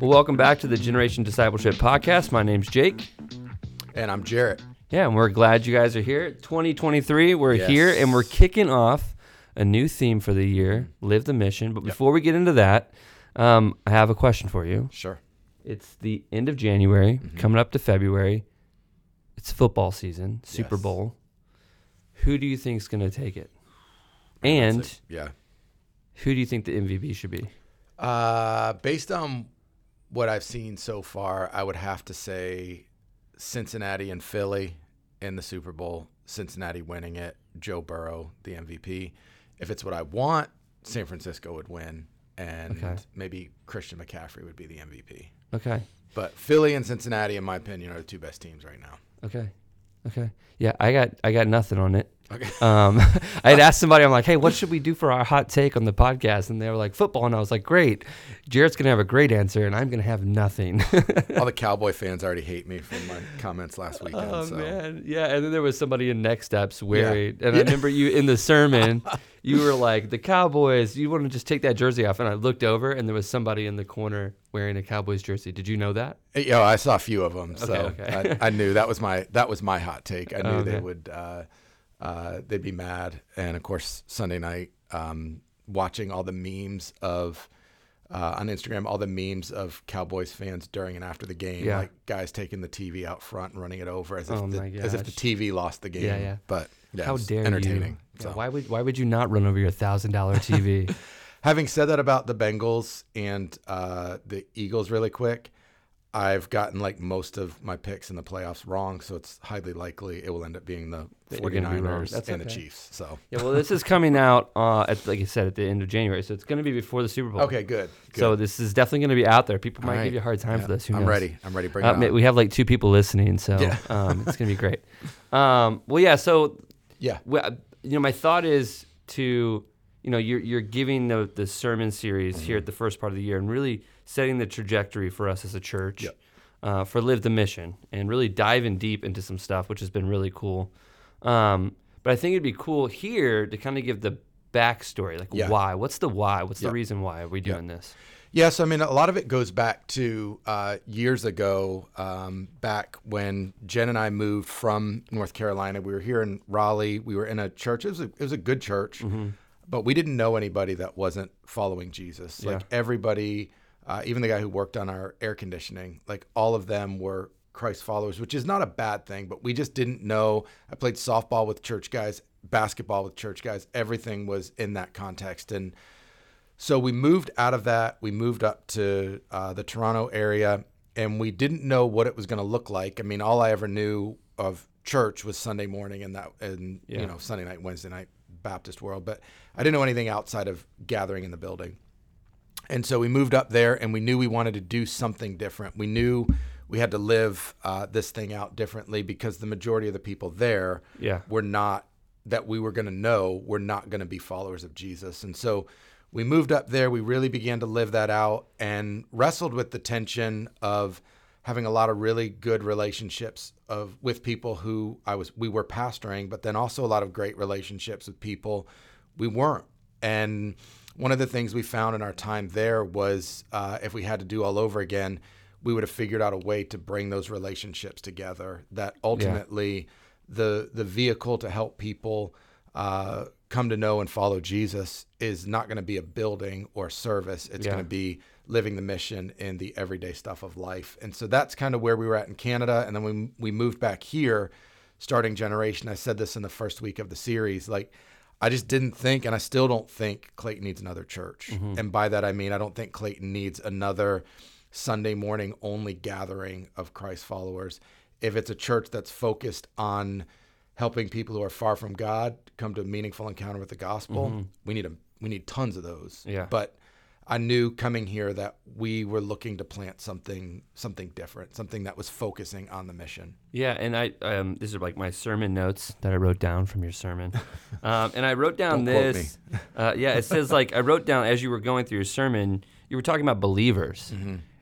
Well, welcome back to the Generation Discipleship Podcast. My name's Jake. And I'm Jarret. Yeah, and we're glad you guys are here. 2023, we're here, and we're kicking off a new theme for the year, Live the Mission. But before we get into that, I have a question for you. Sure. It's the end of January, coming up to February. It's football season, Super Bowl. Who do you think's going to take it? And who do you think the MVP should be? Based on what I've seen so far, I would have to say Cincinnati and Philly in the Super Bowl, Cincinnati winning it, Joe Burrow, the MVP. If it's what I want, San Francisco would win, and maybe Christian McCaffrey would be the MVP. Okay. But Philly and Cincinnati, in my opinion, are the two best teams right now. Okay. Yeah, I got nothing on it. Okay. I had asked somebody, I'm like, hey, what should we do for our hot take on the podcast? And they were like, football. And I was like, great. Jarret's going to have a great answer, and I'm going to have nothing. All the Cowboy fans already hate me from my comments last weekend. Oh, man. Yeah, and then there was somebody in Next Steps wearing. Yeah. And I remember you in the sermon, you were like, the Cowboys, you want to just take that jersey off. And I looked over, and there was somebody in the corner wearing a Cowboys jersey. Did you know that? Yeah, I saw a few of them. So I knew that was my hot take. I knew they would they'd be mad. And of course, Sunday night, watching all the memes of on Instagram, all the memes of Cowboys fans during and after the game, like guys taking the TV out front and running it over as if the TV lost the game. Yeah. But how dare entertaining. You? So. Yeah, why would you not run over your $1,000 TV? Having said that about the Bengals and the Eagles, really quick, I've gotten like most of my picks in the playoffs wrong, so it's highly likely it will end up being the 49ers and the Chiefs. So yeah, well, this is coming out like I said, at the end of January, so it's going to be before the Super Bowl. Okay, good. So this is definitely going to be out there. People might give you a hard time for this. Who knows? I'm ready. Bring it on. We have like two people listening, so it's going to be great. My thought is to you're giving the sermon series here at the first part of the year and really setting the trajectory for us as a church for Live the Mission and really diving deep into some stuff, which has been really cool. But I think it'd be cool here to kind of give the backstory, like why. What's the why? What's the reason why are we doing this? Yeah, so I mean, a lot of it goes back to years ago, back when Jen and I moved from North Carolina. We were here in Raleigh. We were in a church. It was a good church, but we didn't know anybody that wasn't following Jesus. Like everybody... even the guy who worked on our air conditioning, like all of them were Christ followers, which is not a bad thing, but we just didn't know. I played softball with church guys, basketball with church guys. Everything was in that context. And so we moved out of that. We moved up to the Toronto area, and we didn't know what it was going to look like. I mean, all I ever knew of church was Sunday morning and Sunday night, Wednesday night, Baptist world. But I didn't know anything outside of gathering in the building. And so we moved up there, and we knew we wanted to do something different. We knew we had to live this thing out differently because the majority of the people there were not going to be followers of Jesus. And so we moved up there. We really began to live that out and wrestled with the tension of having a lot of really good relationships with people who we were pastoring, but then also a lot of great relationships with people we weren't. And one of the things we found in our time there was if we had to do all over again, we would have figured out a way to bring those relationships together, that ultimately the vehicle to help people come to know and follow Jesus is not going to be a building or service. It's going to be living the mission in the everyday stuff of life. And so that's kind of where we were at in Canada. And then we moved back here, starting Generation. I said this in the first week of the series, like, I just didn't think, and I still don't think Clayton needs another church. And by that, I mean, I don't think Clayton needs another Sunday morning only gathering of Christ followers. If it's a church that's focused on helping people who are far from God come to a meaningful encounter with the gospel, we need tons of those. Yeah. But I knew coming here that we were looking to plant something different, something that was focusing on the mission. Yeah, and I these are like my sermon notes that I wrote down from your sermon. And I wrote down this. Don't quote me. It says like I wrote down as you were going through your sermon, you were talking about believers.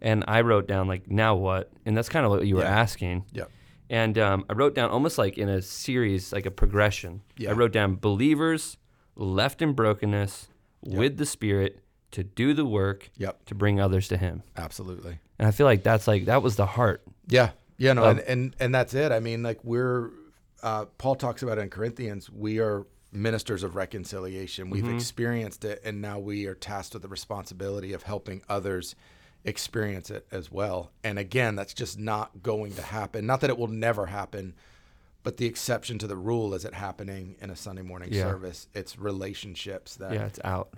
And I wrote down like, now what? And that's kind of what you were asking. Yeah. And I wrote down almost like in a series, like a progression. Yeah. I wrote down believers, left in brokenness, with the Spirit, to do the work, yep, to bring others to him. Absolutely. And I feel like that's like, that was the heart. Yeah. Yeah. No, and that's it. I mean, like we're, Paul talks about in Corinthians, we are ministers of reconciliation. We've mm-hmm. experienced it. And now we are tasked with the responsibility of helping others experience it as well. And again, that's just not going to happen. Not that it will never happen, but the exception to the rule is it happening in a Sunday morning yeah. service. It's relationships that yeah, it's out.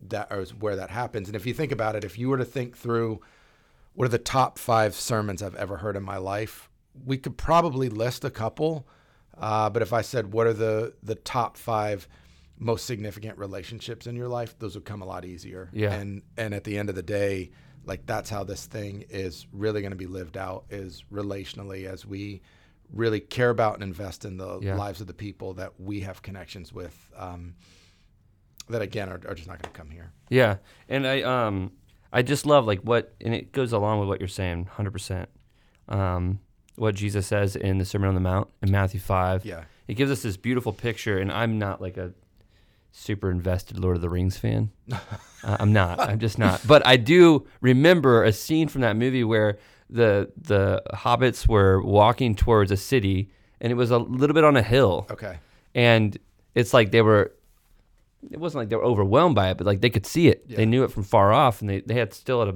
That is where that happens. And if you think about it, if you were to think through what are the top 5 sermons I've ever heard in my life, we could probably list a couple. But if I said, what are the top 5 most significant relationships in your life, those would come a lot easier. Yeah. And at the end of the day, like that's how this thing is really going to be lived out, is relationally, as we really care about and invest in the yeah. lives of the people that we have connections with, that again are just not going to come here. Yeah. And I just love like what, and it goes along with what you're saying 100%. What Jesus says in the Sermon on the Mount in Matthew 5. Yeah. It gives us this beautiful picture, and I'm not like a super invested Lord of the Rings fan. I'm just not. But I do remember a scene from that movie where the hobbits were walking towards a city, and it was a little bit on a hill. Okay. And it's like it wasn't like they were overwhelmed by it, but like they could see it. Yeah. They knew it from far off, and they had still at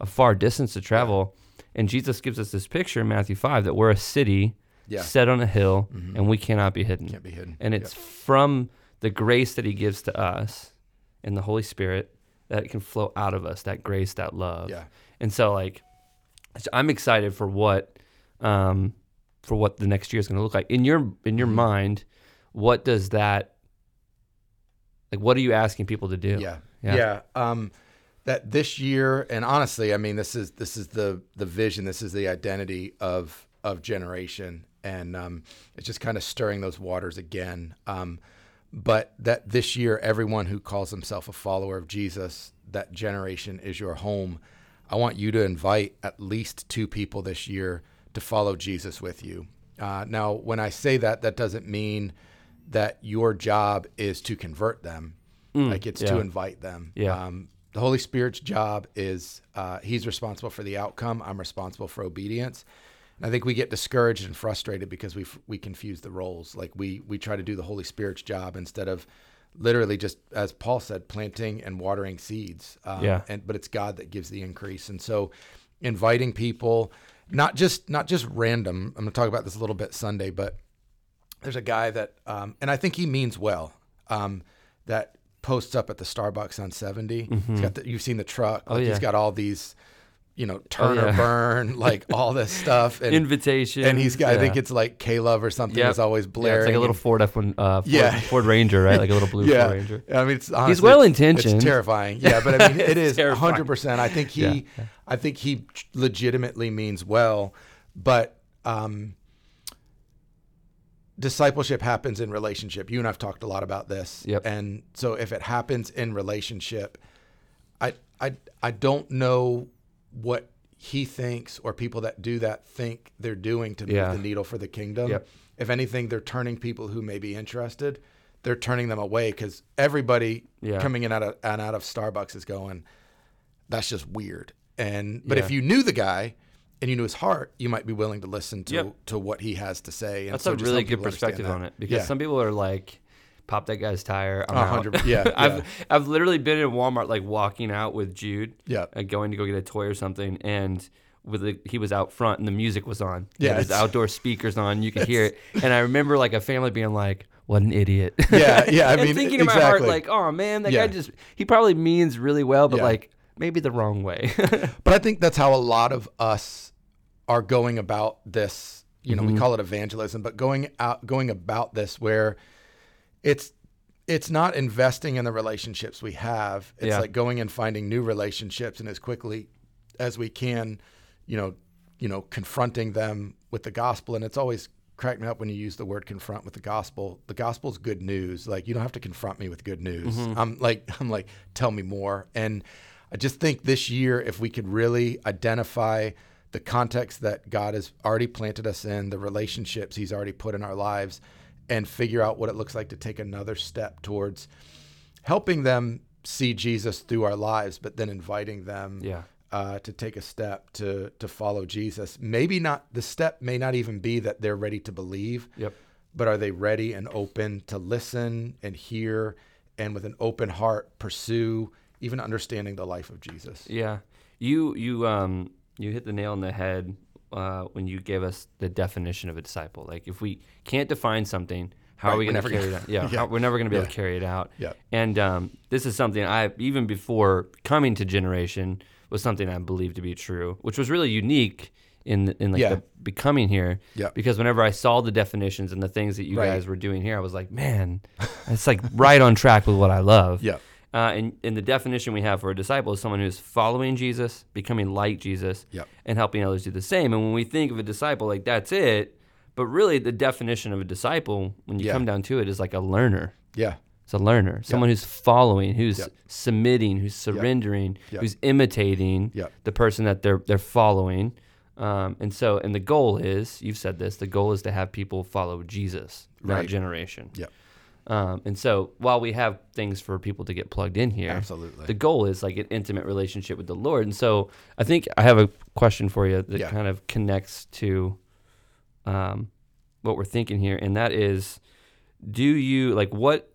a far distance to travel. Yeah. And Jesus gives us this picture in Matthew 5 that we're a city yeah. set on a hill, mm-hmm. and we cannot be hidden. Can't be hidden. And it's yep. from the grace that he gives to us and the Holy Spirit that it can flow out of us, that grace, that love. Yeah. And so like I'm excited for what the next year is going to look like. In your mm-hmm. mind, what does that, like, what are you asking people to do? Yeah. Yeah. Yeah. That this year, and honestly, I mean, this is the vision, this is the identity of Generation. And, it's just kind of stirring those waters again. But that this year, everyone who calls himself a follower of Jesus, that Generation is your home. I want you to invite at least 2 people this year to follow Jesus with you. Now, when I say that, that doesn't mean that your job is to convert them. Like it's yeah. to invite them. Yeah. The Holy Spirit's job is he's responsible for the outcome. I'm responsible for obedience. And I think we get discouraged and frustrated because we confuse the roles. Like we try to do the Holy Spirit's job instead of literally just, as Paul said, planting and watering seeds. Yeah. But it's God that gives the increase. And so inviting people, not just random. I'm going to talk about this a little bit Sunday, but there's a guy that, and I think he means well, that posts up at the Starbucks on 70. Mm-hmm. He's got you've seen the truck. Like, oh, yeah. He's got all these, turn or burn, like all this stuff. And, invitation. And he's got, yeah. I think it's like K Love or something is always blaring. Yeah, it's like a little Ford F1, Ford Ranger, right? Like a little blue yeah. Ford Ranger. I mean, it's honestly, he's well-intentioned. It's terrifying. Yeah, but I mean, it is 100%. I think he legitimately means well, but, discipleship happens in relationship. You and I've talked a lot about this. Yep. And so if it happens in relationship, I don't know what he thinks or people that do that think they're doing to move yeah. the needle for the kingdom. Yep. If anything, they're turning people who may be interested, they're turning them away because everybody yeah. coming in out of Starbucks is going, that's just weird. But yeah. if you knew the guy and you knew his heart, you might be willing to listen to, yep. to what he has to say. And that's a really good perspective on it because yeah. some people are like, pop that guy's tire. I'm 100%. Yeah, I've literally been in Walmart like walking out with Jude yeah. and going to go get a toy or something, and he was out front and the music was on. Yeah, there's outdoor speakers on. You could hear it. And I remember like a family being like, what an idiot. Yeah, yeah. I mean, thinking in exactly. my heart like, oh man, that yeah. guy he probably means really well, but yeah. like maybe the wrong way. But I think that's how a lot of us are going about this, mm-hmm. we call it evangelism, but going about this where it's not investing in the relationships we have. It's yeah. like going and finding new relationships and as quickly as we can, confronting them with the gospel. And it's always cracked me up when you use the word confront with the gospel. The gospel's good news. Like you don't have to confront me with good news. Mm-hmm. I'm like, tell me more. And I just think this year, if we could really identify the context that God has already planted us in, the relationships he's already put in our lives, and figure out what it looks like to take another step towards helping them see Jesus through our lives, but then inviting them to take a step to follow Jesus. Maybe not, the step may not even be that they're ready to believe, but are they ready and open to listen and hear and with an open heart pursue even understanding the life of Jesus? Yeah. You hit the nail on the head when you gave us the definition of a disciple. Like, if we can't define something, how are we going to carry it out? We're never going to be able to carry it out. Yeah. And this is something I, even before coming to Generation, was something I believed to be true, which was really unique in the becoming here. Yeah. Because whenever I saw the definitions and the things that you guys were doing here, I was like, man, it's like right on track with what I love. Yeah. And the definition we have for a disciple is someone who's following Jesus, becoming like Jesus, and helping others do the same. And when we think of a disciple, like, that's it. But really, the definition of a disciple, when you come down to it, is like a learner. Yeah. It's a learner, someone who's following, who's submitting, who's surrendering, who's imitating the person that they're following. And the goal is, you've said this, the goal is to have people follow Jesus, not Generation. Yeah. And so while we have things for people to get plugged in here, absolutely, the goal is like an intimate relationship with the Lord. And so I think I have a question for you that kind of connects to what we're thinking here. And that is, do you, like, what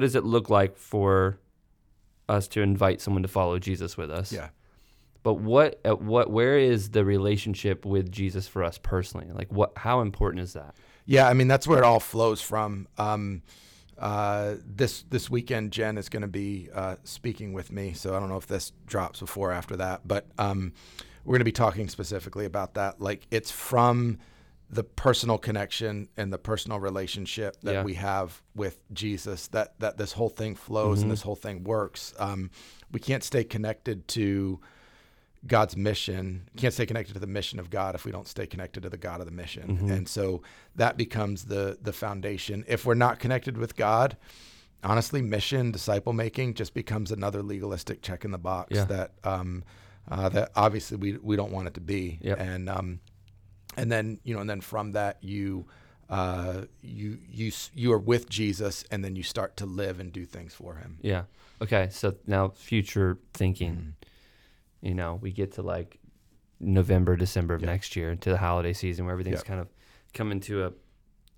does it look like for us to invite someone to follow Jesus with us? Yeah. But where is the relationship with Jesus for us personally? Like, how important is that? Yeah, I mean, that's where it all flows from. This weekend, Jen is going to be speaking with me, so I don't know if this drops before or after that, but we're going to be talking specifically about that. Like, it's from the personal connection and the personal relationship that we have with Jesus that this whole thing flows and this whole thing works. We can't stay connected to God's mission, can't stay connected to the mission of God if we don't stay connected to the God of the mission. Mm-hmm. And so that becomes the foundation. If we're not connected with God, honestly, mission, disciple-making just becomes another legalistic check in the box that obviously we don't want it to be. Yep. And then from that you are with Jesus, and then you start to live and do things for him. Yeah. Okay. So now future thinking. Mm-hmm. You know, we get to like November, December of next year, to the holiday season where everything's kind of coming to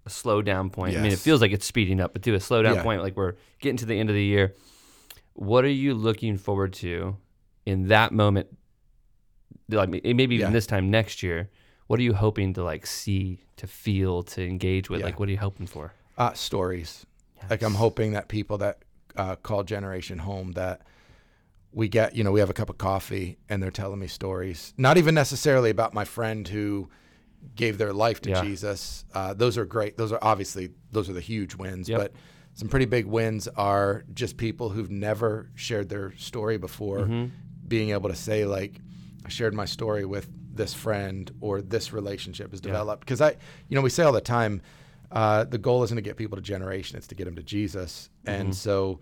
a slow down point. Yes. I mean, it feels like it's speeding up, but to a slow down point, like we're getting to the end of the year. What are you looking forward to in that moment? Like, maybe even this time next year, what are you hoping to like see, to feel, to engage with? Yeah. Like, what are you hoping for? Stories. Yes. Like, I'm hoping that people that call Generation home, that we get, you know, we have a cup of coffee and they're telling me stories, not even necessarily about my friend who gave their life to Jesus. Those are great. Those are the huge wins, but some pretty big wins are just people who've never shared their story before, being able to say, like, I shared my story with this friend, or this relationship is developed. Because we say all the time, the goal isn't to get people to Generation, it's to get them to Jesus. Mm-hmm. And so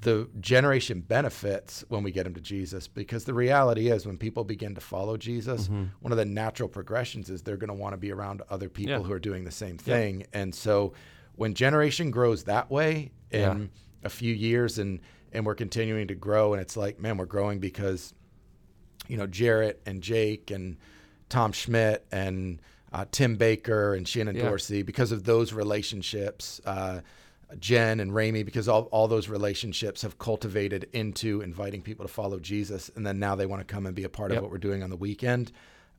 the Generation benefits when we get them to Jesus, because the reality is, when people begin to follow Jesus, one of the natural progressions is they're going to want to be around other people who are doing the same thing. And so when Generation grows that way in a few years, and we're continuing to grow, and it's like, man, we're growing because, you know, Jarret and Jake and Tom Schmidt and Tim Baker and Shannon Dorsey, because of those relationships, Jen and Ramey, because all those relationships have cultivated into inviting people to follow Jesus, and then now they want to come and be a part of what we're doing on the weekend.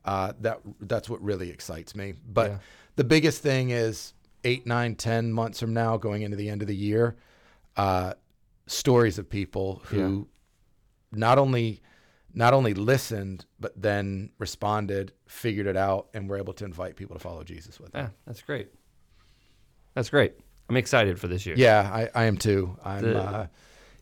That's what really excites me. But the biggest thing is 8, 9, 10 months from now, going into the end of the year, stories of people who not only listened, but then responded, figured it out, and were able to invite people to follow Jesus with them. Yeah, that's great. That's great. I'm excited for this year. Yeah, I am too. I'm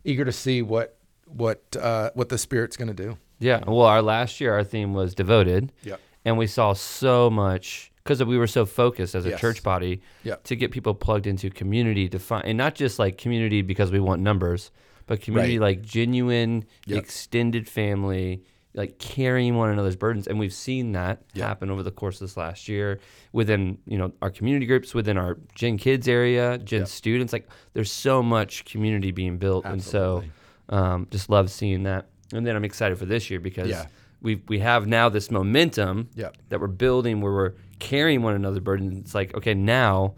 eager to see what the Spirit's going to do. Yeah. Well, our last year, our theme was devoted. Yeah. And we saw so much, because we were so focused as a church body to get people plugged into community, to find, and not just like community because we want numbers, but community, like genuine extended family, like carrying one another's burdens. And we've seen that happen over the course of this last year within, you know, our community groups, within our Gen Kids area, Gen students. Like there's so much community being built. Absolutely. And so just love seeing that. And then I'm excited for this year because we have now this momentum that we're building where we're carrying one another's burdens. It's like, okay, now,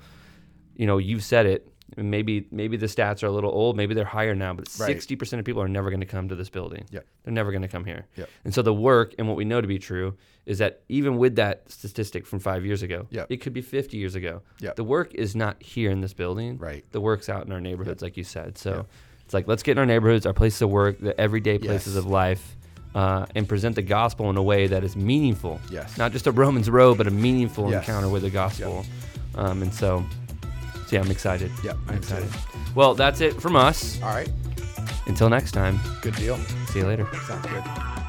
you know, you've said it. And maybe the stats are a little old. Maybe they're higher now, but 60% of people are never going to come to this building. Yep. They're never going to come here. Yep. And so the work and what we know to be true is that even with that statistic from 5 years ago, it could be 50 years ago. Yep. The work is not here in this building. Right. The work's out in our neighborhoods, like you said. So it's like, let's get in our neighborhoods, our places of work, the everyday places of life, and present the gospel in a way that is meaningful. Yes. Not just a Romans Road, but a meaningful encounter with the gospel. Yep. So yeah, I'm excited. Yeah, I'm excited. Well, that's it from us. All right. Until next time. Good deal. See you later. Sounds good.